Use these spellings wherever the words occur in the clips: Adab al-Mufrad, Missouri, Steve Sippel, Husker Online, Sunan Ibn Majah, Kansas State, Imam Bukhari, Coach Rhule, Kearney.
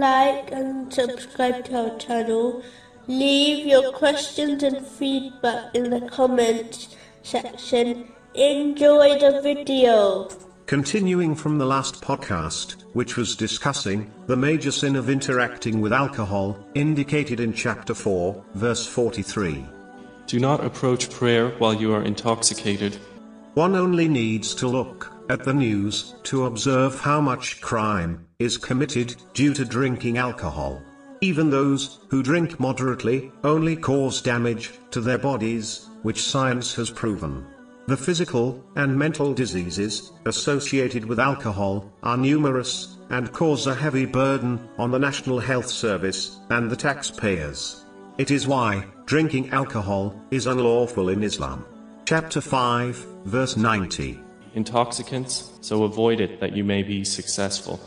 like and subscribe to our channel. Leave your questions and feedback in the comments section. Enjoy the video. Continuing from the last podcast, which was discussing the major sin of interacting with alcohol, indicated in chapter 4, verse 43. Do not approach prayer while you are intoxicated. One only needs to look at the news to observe how much crime is committed due to drinking alcohol. Even those who drink moderately only cause damage to their bodies, which science has proven. The physical and mental diseases associated with alcohol are numerous and cause a heavy burden on the National Health Service and the taxpayers. It is why drinking alcohol is unlawful in Islam. Chapter 5, verse 90. Intoxicants, so avoid it that you may be successful.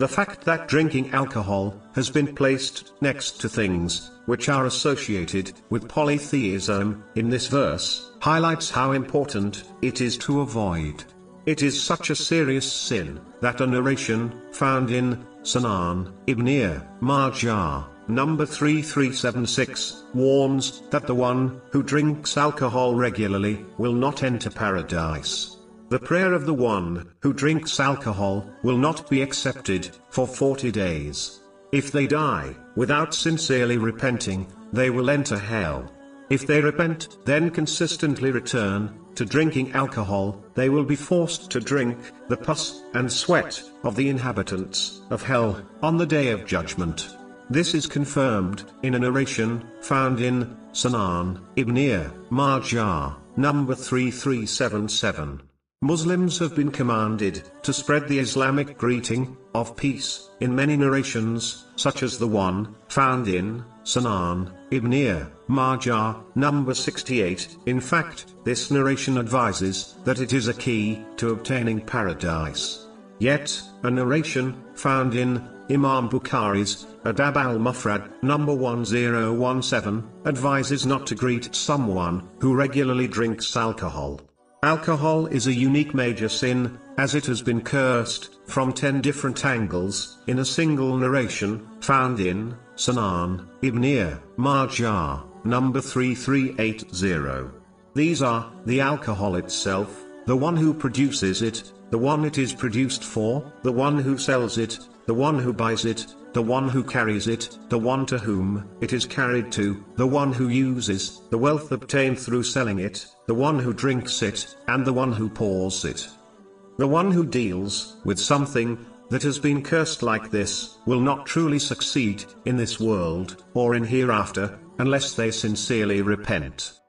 The fact that drinking alcohol has been placed next to things which are associated with polytheism in this verse highlights how important it is to avoid. It is such a serious sin that a narration found in Sunan Ibn Majah, number 3376, warns that the one who drinks alcohol regularly will not enter paradise. The prayer of the one who drinks alcohol will not be accepted for 40 days. If they die without sincerely repenting, they will enter hell. If they repent, then consistently return to drinking alcohol, they will be forced to drink the pus and sweat of the inhabitants of hell on the day of judgment. This is confirmed in a narration found in Sunan Ibn Majah, number 3377. Muslims have been commanded to spread the Islamic greeting of peace in many narrations, such as the one found in Sunan Ibn Majah, number 68. In fact, this narration advises that it is a key to obtaining paradise. Yet, a narration found in Imam Bukhari's Adab al-Mufrad, number 1017, advises not to greet someone who regularly drinks alcohol. Alcohol is a unique major sin, as it has been cursed from 10 different angles in a single narration found in Sunan Ibn Majah, number 3380. These are the alcohol itself, the one who produces it, the one it is produced for, the one who sells it, the one who buys it, the one who carries it, the one to whom it is carried to, the one who uses the wealth obtained through selling it, the one who drinks it, and the one who pours it. The one who deals with something that has been cursed like this will not truly succeed in this world or in hereafter, unless they sincerely repent.